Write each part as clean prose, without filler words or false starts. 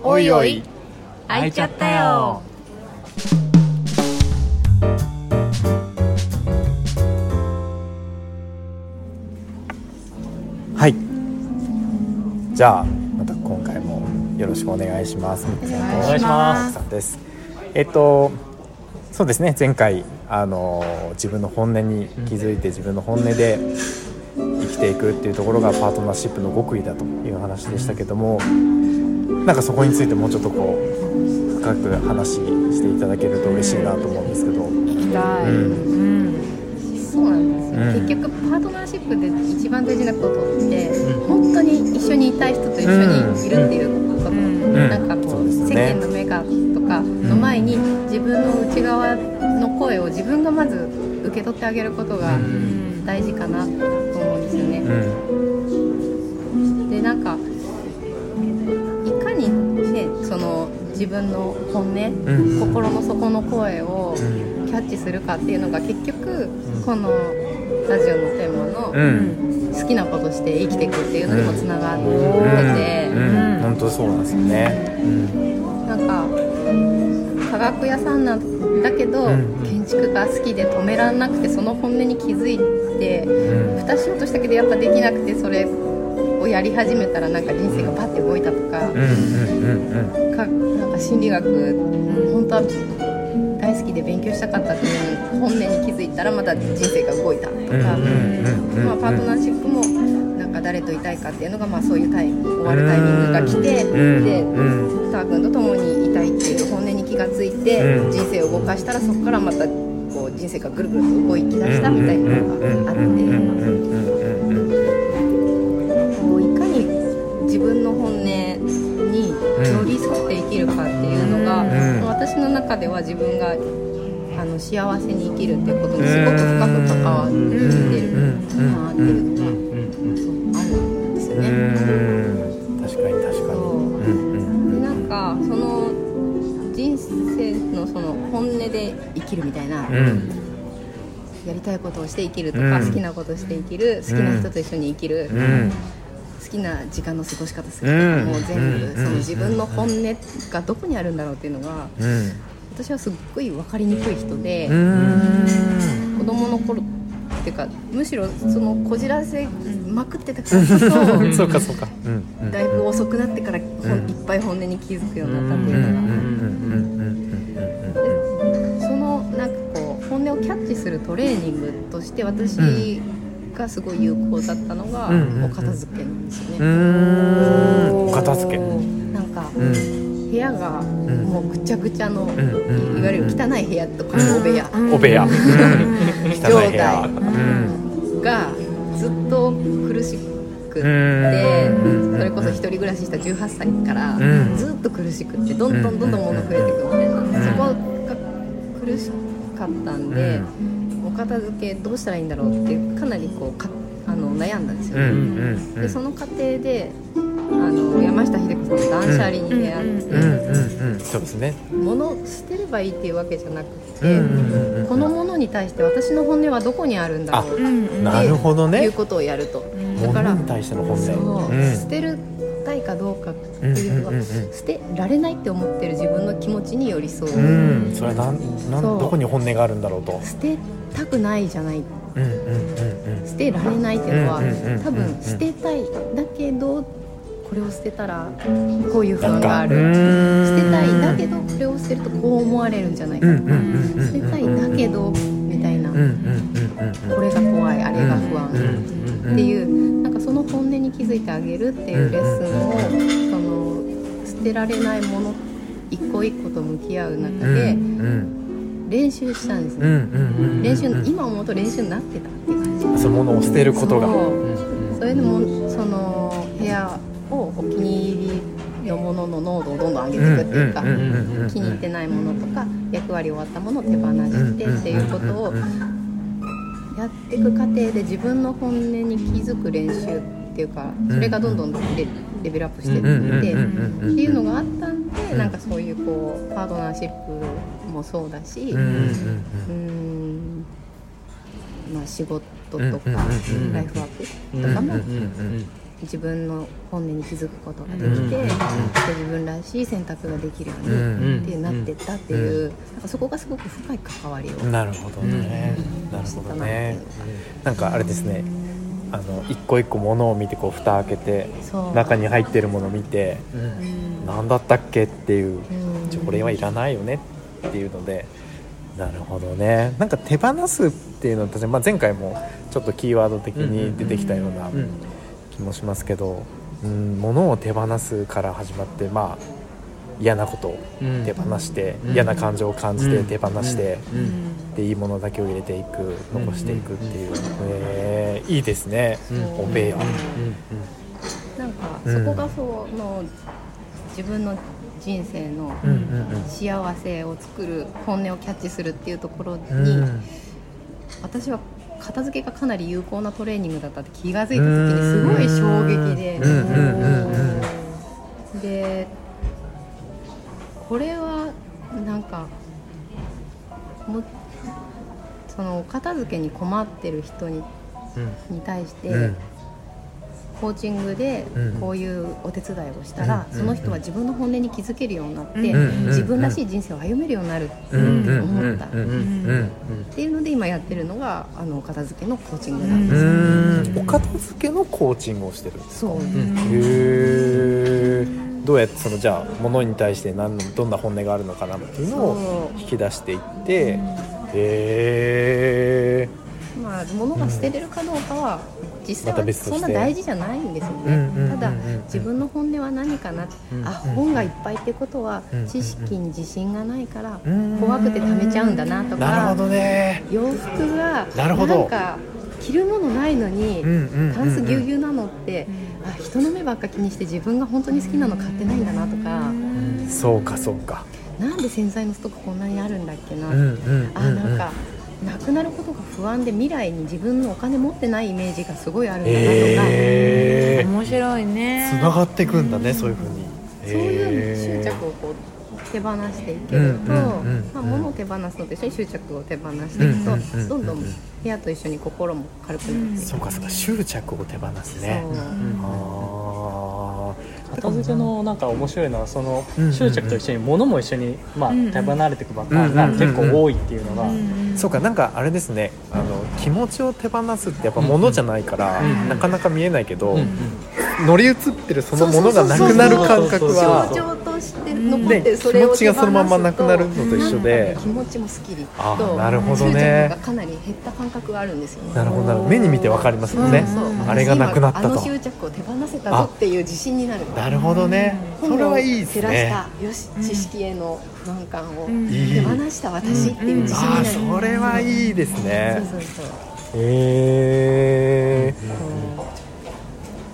おいおい開いちゃったよ。はい、じゃあまた今回もよろしくお願いします。お願いします。そうですね、前回自分の本音に気づいて自分の本音で生きていくっていうところがパートナーシップの極意だという話でしたけども、なんかそこについてもうちょっとこう深く話していただけると嬉しいなと思うんですけど、聞きたい、そうなんです、結局パートナーシップで一番大事なことって、本当に一緒にいたい人と一緒にいるっていうこと、なんかこう、世間の目がとかの前に自分の内側の声を自分がまず受け取ってあげることが大事かなと思うんですよね、でなんかその自分の本音、心の底の声をキャッチするかっていうのが結局このラジオのテーマの、好きなことして生きていくっていうのにもつながってて、本当そうなんですよね、なんか化学屋さんなんだけど、建築が好きで止めらんなくてその本音に気づいて、蓋しようとしたけどやっぱできなくてそれをやり始めたらなんか人生がパッて動いたとか、なんか心理学、本当は大好きで勉強したかったっていう本音に気づいたらまた人生が動いたとか、パートナーシップもなんか誰といたいかっていうのが、そういう終わるタイミングが来て、でたーくんと共にいたいっていう本音に気がついて、人生を動かしたらそこからまたこう人生がぐるぐると動き出したみたいなのがあって、自分の本音に寄り添って生きるかっていうのが、私の中では自分が幸せに生きるっていうことにすごく深く関わってるなっていうのが、あるんですよね。確かに。でなんかその人生のその本音で生きるみたいな。やりたいことをして生きるとか、好きなことをして生きる、好きな人と一緒に生きる。好きな時間の過ごし方するとかもう全部その自分の本音がどこにあるんだろうっていうのが、私はすっごい分かりにくい人で、子供の頃っていうかむしろそのこじらせまくってたからこそそうか、だいぶ遅くなってからいっぱい本音に気づくようになったっていうのが、そのなんかこう本音をキャッチするトレーニングとして私、がすごい有効だったのがお片付けなんですよね。お片付けなんか、部屋がもうぐちゃぐちゃの、いわゆる汚い部屋とかお部屋状態がずっと苦しくって、それこそ一人暮らしした18歳からずっと苦しくってどんどん物増えてくみたいな、そこが苦しかったんで、お片付けどうしたらいいんだろうってかなりこう悩んだんですよね、でその過程で山下秀子さんの断捨離に出会って、そうですね、物を捨てればいいっていうわけじゃなくて、この物に対して私の本音はどこにあるんだろうっていうことをやると、だから物に対しての本音、捨てるたいかどうかっていうのは、捨てられないって思ってる自分の気持ちに寄り添う、それはどこに本音があるんだろうと、捨てたくないじゃない、捨てられないっていうのは、多分捨てたいだけどこれを捨てたらこういう不安がある、捨てたいだけどこれを捨てるとこう思われるんじゃないか、捨てたいだけどみたいな、これが怖いあれが不安っていう、なんかその本音に気づいてあげるっていうレッスンを、その捨てられないもの一個一個と向き合う中で練習したんですね。練習、今思うと練習になってたって感じ。そのものを捨てることが、それでもその部屋をお気に入りのものの濃度をどんどん上げていくっていうか、気に入ってないものとか役割終わったものを手放してっていうことをやっていく過程で、自分の本音に気づく練習っていうか、それがどんどんレベルアップしていってっていうのがあったんで、なんかそういうこうパートナーシップもそうだし、仕事とかライフワークとかも自分の本音に気づくことができて、うん、自分らしい選択ができるようにってなってったっていう、うん、そこがすごく深い関わりをなるほどね、うん、なるほどね。なんかあれですね、あの一個一個物を見てこう蓋開けて中に入ってるものを見て、うん、何だったっけっていう、うん、これはいらないよねっていうので、なるほどね。なんか手放すっていうのは私、まあ、前回もちょっとキーワード的に出てきたような気もしますけど、うん、物を手放すから始まって、まあ、嫌なことを手放して、うん、嫌な感情を感じて手放して、うんうん、でいいものだけを入れていく、残していくっていう、いいですね、うん、お部屋、うんうん、なんかそこがそうの自分の人生の幸せを作る本音をキャッチするっていうところに、うん、私は片付けがかなり有効なトレーニングだったって気が付いた時にすごい衝撃で、でこれはなんかその片付けに困ってる人 に対して、うんコーチングでこういうお手伝いをしたら、うん、その人は自分の本音に気づけるようになって、うん、自分らしい人生を歩めるようになるって思った、うん、っていうので今やってるのがあのお片付けのコーチングなんです、うん、お片付けのコーチングをしてるんですか。そうですね、へー。どうやってそのじゃあ物に対してどんな本音があるのかなっていうのを引き出していって、うん、へー。まあ、物が捨てれるかどうかは実際はそんな大事じゃないんですよね。ただ自分の本音は何かな、あ、本がいっぱいってことは知識に自信がないから怖くて貯めちゃうんだなとか、なるほどね、洋服がなんか着るものないのにタンスぎゅうぎゅうなのって、あ、人の目ばっか気にして自分が本当に好きなの買ってないんだなとか、そうかそうか、なんで洗剤のストックこんなにあるんだっけな、あ、なんかなくなることが不安で未来に自分のお金持ってないイメージがすごいあるんだなとか、面白いね、つながっていくんだね、そういう風に、そういう執着をこう手放していけると、まあ、物を手放すのと一緒に執着を手放していくと、どんどん部屋と一緒に心も軽くなっていく、そうかそうか、執着を手放すね、片付けのなんか面白いのはその執着と一緒に物も一緒にまあ手離れていくパターンが結構多いっていうのが、そうか、なんかあれですね、あの気持ちを手放すってやっぱ物じゃないからなかなか見えないけど、乗り移ってるその物がなくなる感覚は象徴として残って、それを手放すと気持ちがそのままなくなるのと一緒で、気持ちもスッキリと執着がかなり減った感覚があるんですよね。なるほど、目に見て分かりますよね、あれがなくなったと、あの執着を手放せたぞっていう自信になる。なるほどね、それはいいですね。よし、知識への不安感を手放した私っていう自信になる。それはいいですね。へー。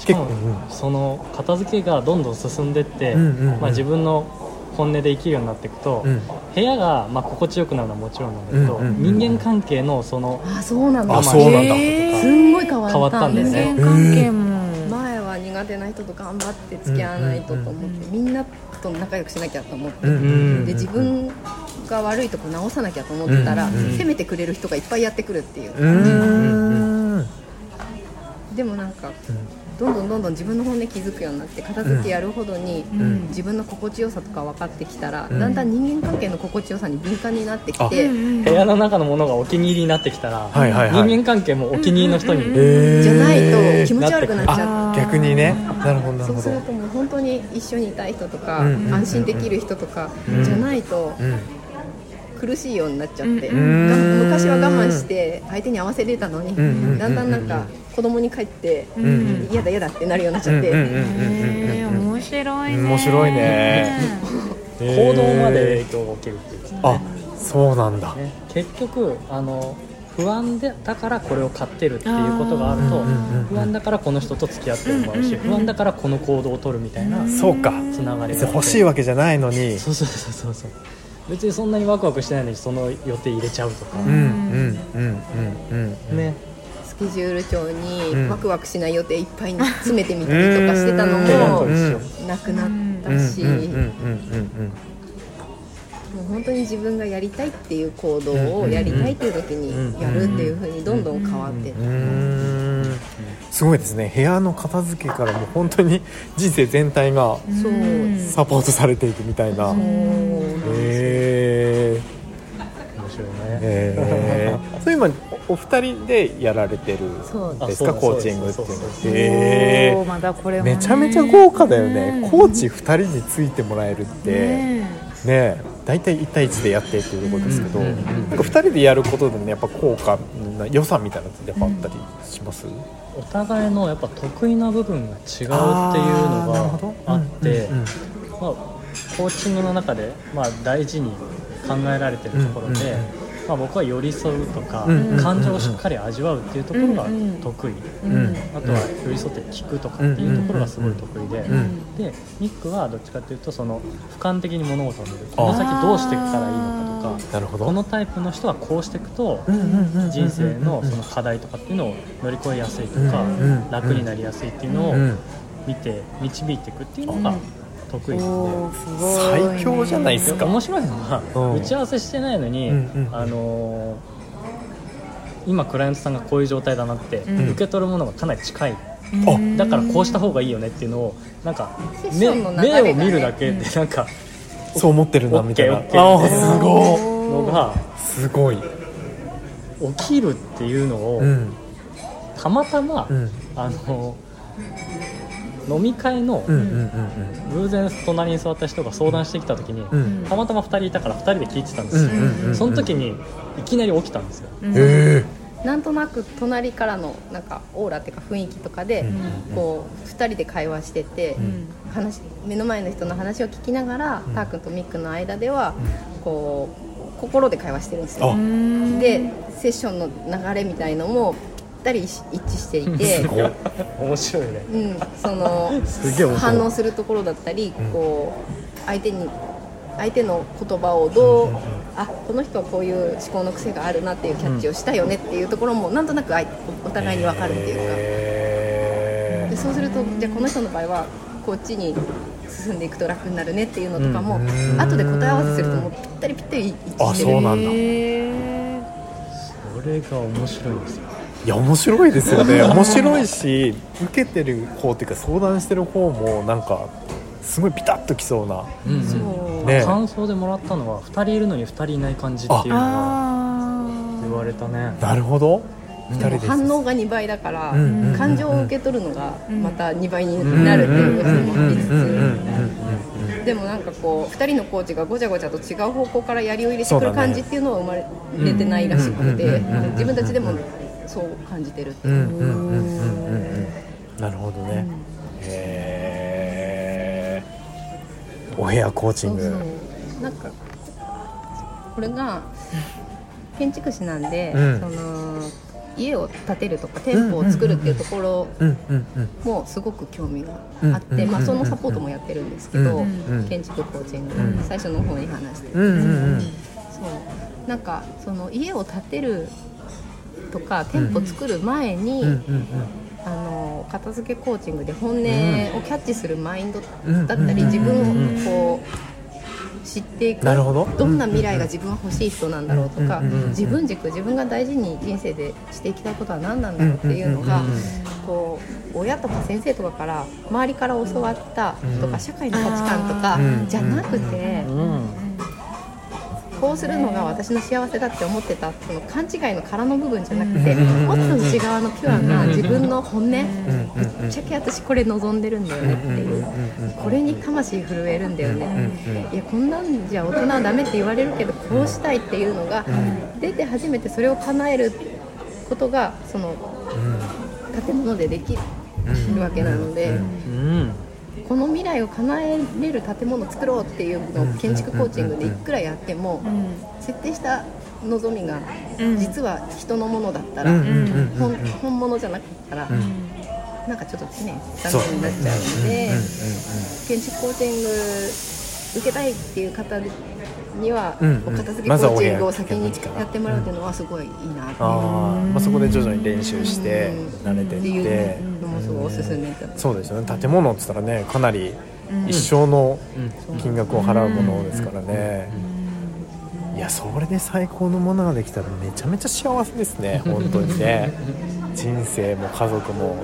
しかもその片付けがどんどん進んでって、まあ、自分の本音で生きるようになっていくと、部屋がまあ心地よくなるのはもちろんなんだけど、人間関係のその我慢とか変わったんですね。人間関係も苦手な人と頑張って付き合わないとと思って、みんなと仲良くしなきゃと思って、で自分が悪いとこ直さなきゃと思ってたら、責めてくれる人がいっぱいやってくるっていう感じ、でもなんかどんどん自分の本音気づくようになって、片付けやるほどに自分の心地よさとか分かってきたら、だんだん人間関係の心地よさに敏感になってきて、部屋の中のものがお気に入りになってきたら、人間関係もお気に入りの人にじゃないと気持ち悪くなっちゃって、逆にね、なるほど、そうするともう本当に一緒にいたい人とか安心できる人とかじゃないと苦しいようになっちゃって、昔は我慢して相手に合わせれたのに、だんだんなんか子供に帰って嫌だ嫌だってなるようになっちゃって、面白いね、面白いね、行動まで影響が起きるっていう、あ、そうなんだ、結局あの不安でだからこれを買ってるっていうことがあると、不安だからこの人と付き合ってるもあるし、不安だからこの行動を取るみたいな、そうか、つながりが欲しいわけじゃないのに、そうそうそうそう、別にそんなにワクワクしてないのにその予定入れちゃうとか、ね、スケジュール帳にワクワクしない予定いっぱいに詰めてみたりとかしてたのもなくなったし、もう本当に自分がやりたいっていう行動をやりたいっていう時にやるっていう風にどんどん変わってた。すごいですね。部屋の片付けからもう本当に人生全体がサポートされていくみたいな。面白いね。そう今お二人でやられてるんですか、コーチングっていうの。まだこれもね、めちゃめちゃ豪華だよね。コーチ二人についてもらえるってね、大体1対1でやってっていうことですけど、なんか2人でやることでね、やっぱ効果良さみたいなのってやっぱあったりします？お互いのやっぱ得意な部分が違うっていうのがあって、まあ、コーチングの中で、まあ、大事に考えられてるところで、まあ、僕は寄り添うとか、感情をしっかり味わうっていうところが得意、あとは寄り添って聞くとかっていうところがすごい得意で、でニックはどっちかっていうとその俯瞰的に物事を見る、この先どうしていくからいいのかとか、このタイプの人はこうしていくと人生のその課題とかっていうのを乗り越えやすいとか、楽になりやすいっていうのを見て導いていくっていうのが得意なんで、最強じゃないですか。面白いのは、打ち合わせしてないのに、今クライアントさんがこういう状態だなって、受け取るものがかなり近い、だからこうした方がいいよねっていうのをなんか 目を見るだけでなんか、そう思ってるなみたいな、すごいのがすごい起きるっていうのを、たまたま、飲み会の偶然隣に座った人が相談してきた時に、たまたま2人いたから2人で聞いてたんですよ。その時にいきなり起きたんですよ。なんとなく隣からのなんかオーラっていうか雰囲気とかで、こう2人で会話してて、目の前の人の話を聞きながら、たーくんとみっくんの間ではこう心で会話してるんですよ。でセッションの流れみたいのも一致していて、面白いね、その反応するところだったり、こう相手の言葉をどう、この人はこういう思考の癖があるなっていうキャッチをしたよねっていうところもなんとなくお互いに分かるっていうか、でそうするとじゃあこの人の場合はこっちに進んでいくと楽になるねっていうのとかも、後で答え合わせするともうぴったりぴったり一致してる。そうなんだ。それが面白いんですよ。いや面白いですよね。面白いし、受けてる方っていうか相談してる方もなんかすごいピタッときそうな、感想でもらったのは2人いるのに2人いない感じっていうのが言われたね。なるほど。でも反応が2倍だから、感情を受け取るのがまた2倍になるっていうこともありつつ、でもなんかこう2人のコーチがごちゃごちゃと違う方向からやりを入れてくる感じっていうのは生まれてないらしくて、自分たちでもそう感じてるっていう。なるほどね。お部屋コーチング、なんかこれが建築士なんで、その家を建てるとか店舗を作るっていうところもすごく興味があって、そのサポートもやってるんですけど、建築コーチング、最初の方に話してるんですけど、なんかその家を建てるとか店舗作る前に、片付けコーチングで本音をキャッチするマインドだったり、自分をこう知っていく、どんな未来が自分は欲しい人なんだろうとか、自分軸、自分が大事に人生でしていきたいことは何なんだろうっていうのが、こう親とか先生とかから周りから教わったとか、社会の価値観とかじゃなくて、こうするのが私の幸せだって思ってたその勘違いの殻の部分じゃなくて、もっと内側のピュアな自分の本音、ぶっちゃけ私これ望んでるんだよねっていう、これに魂震えるんだよね、いやこんなんじゃ大人はダメって言われるけどこうしたいっていうのが出て初めて、それを叶えることがその建物でできるわけなので、この未来を叶えれる建物を作ろうっていうのを建築コーチングでいくらやっても、設定した望みが実は人のものだったら、本物じゃなかったら、なんかちょっとね残念になっちゃうので、建築コーチング受けたいっていう方にはお片付けコーチングを先にやってもらうっていうのはすごいいいなって。そこで徐々に練習して慣れていってもすごいおすすめだ。そうですよね。建物って言ったらね、かなり一生の金額を払うものですからね。いや、それで最高のものができたらめちゃめちゃ幸せですね、本当にね。人生も家族も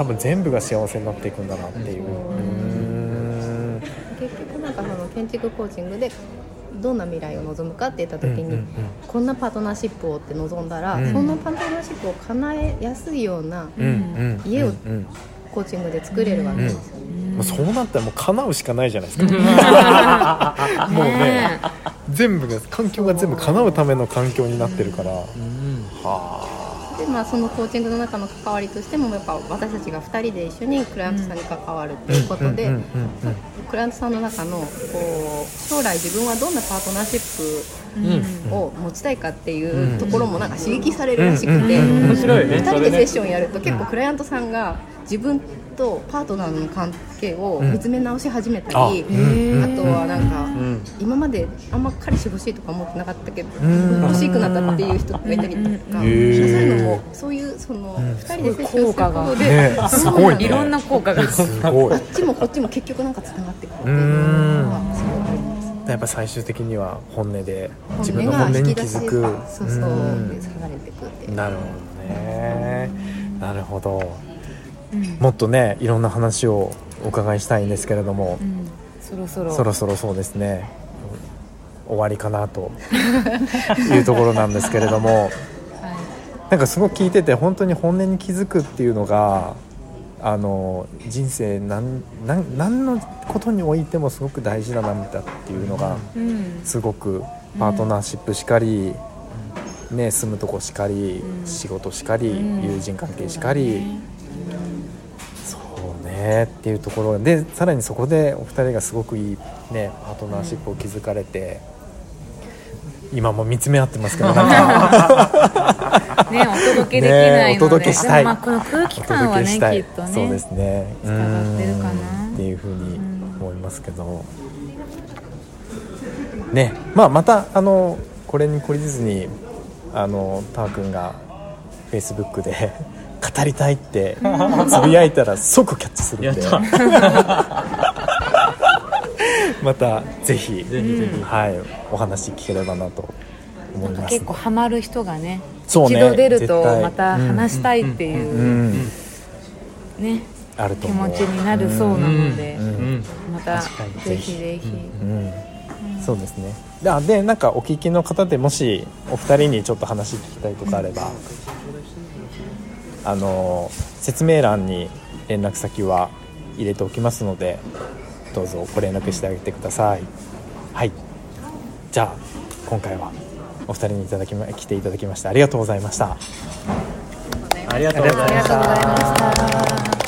多分全部が幸せになっていくんだなっていう、うん、結局なんかその建築コーチングでどんな未来を望むかって言った時に、うんうんうん、こんなパートナーシップをって望んだら、うん、そのパートナーシップを叶えやすいような家をコーチングで作れるわけですよね、うんうんうん、もうそうなったらもう叶うしかないじゃないですかもうね全部が環境が全部叶うための環境になってるから、うんうん、はで、まあ、そのコーチングの中の関わりとしてもやっぱ私たちが2人で一緒にクライアントさんに関わるということで、クライアントさんの中のこう将来自分はどんなパートナーシップを持ちたいかっていうところもなんか刺激されるらしくて、面白いね。2人でセッションやると結構クライアントさんが自分とパートナーの関係を見つめ直し始めたり、あとはなんか今まであんま彼氏欲しいとか思ってなかったけど欲しくなったっていう人がいたりとか、そういうのもそういうその2人でセッションすることで、すごいね、いろんな効果があっちもこっちも結局なんかつながってくるっていうのはすごいあります。やっぱ最終的には本音で自分の本音に気づく、そうそう離れてくっていう。なるほどね、なるほど。うん、もっとねいろんな話をお伺いしたいんですけれども、うん、そろそろそうですね終わりかなというところなんですけれども、はい、なんかすごく聞いてて本当に本音に気づくっていうのがあの人生何のことにおいてもすごく大事だなみたいっていうのが、うん、すごくパートナーシップしかり、うんね、住むとこしかり、うん、仕事しかり、うん、友人関係しかり、うんっていうところで、さらにそこでお二人がすごくいい、ね、パートナーシップを築かれて、うん、今も見つめ合ってますけどね、お届けできないので、ね、お届けしたい、まあ、この空気感はねきっとね、そうですね、伝わってるかなっていうふうに思いますけど、ね、まあ、またあのこれに懲りずにあのタワ君が Facebook で語りたいってつぶやいたら即キャッチするんでまたぜひ、はい、お話聞ければなと思います、ね、結構ハマる人がね、そうね、一度出るとまた話したいっていうね気持ちになるそうなので、またぜひぜひ、そうですね。で、なんかお聞きの方でもしお二人にちょっと話聞きたいとかあれば、説明欄に連絡先は入れておきますので、どうぞご連絡してあげてください。はい、じゃあ今回はお二人に来ていただきましてありがとうございました。ありがとうございました。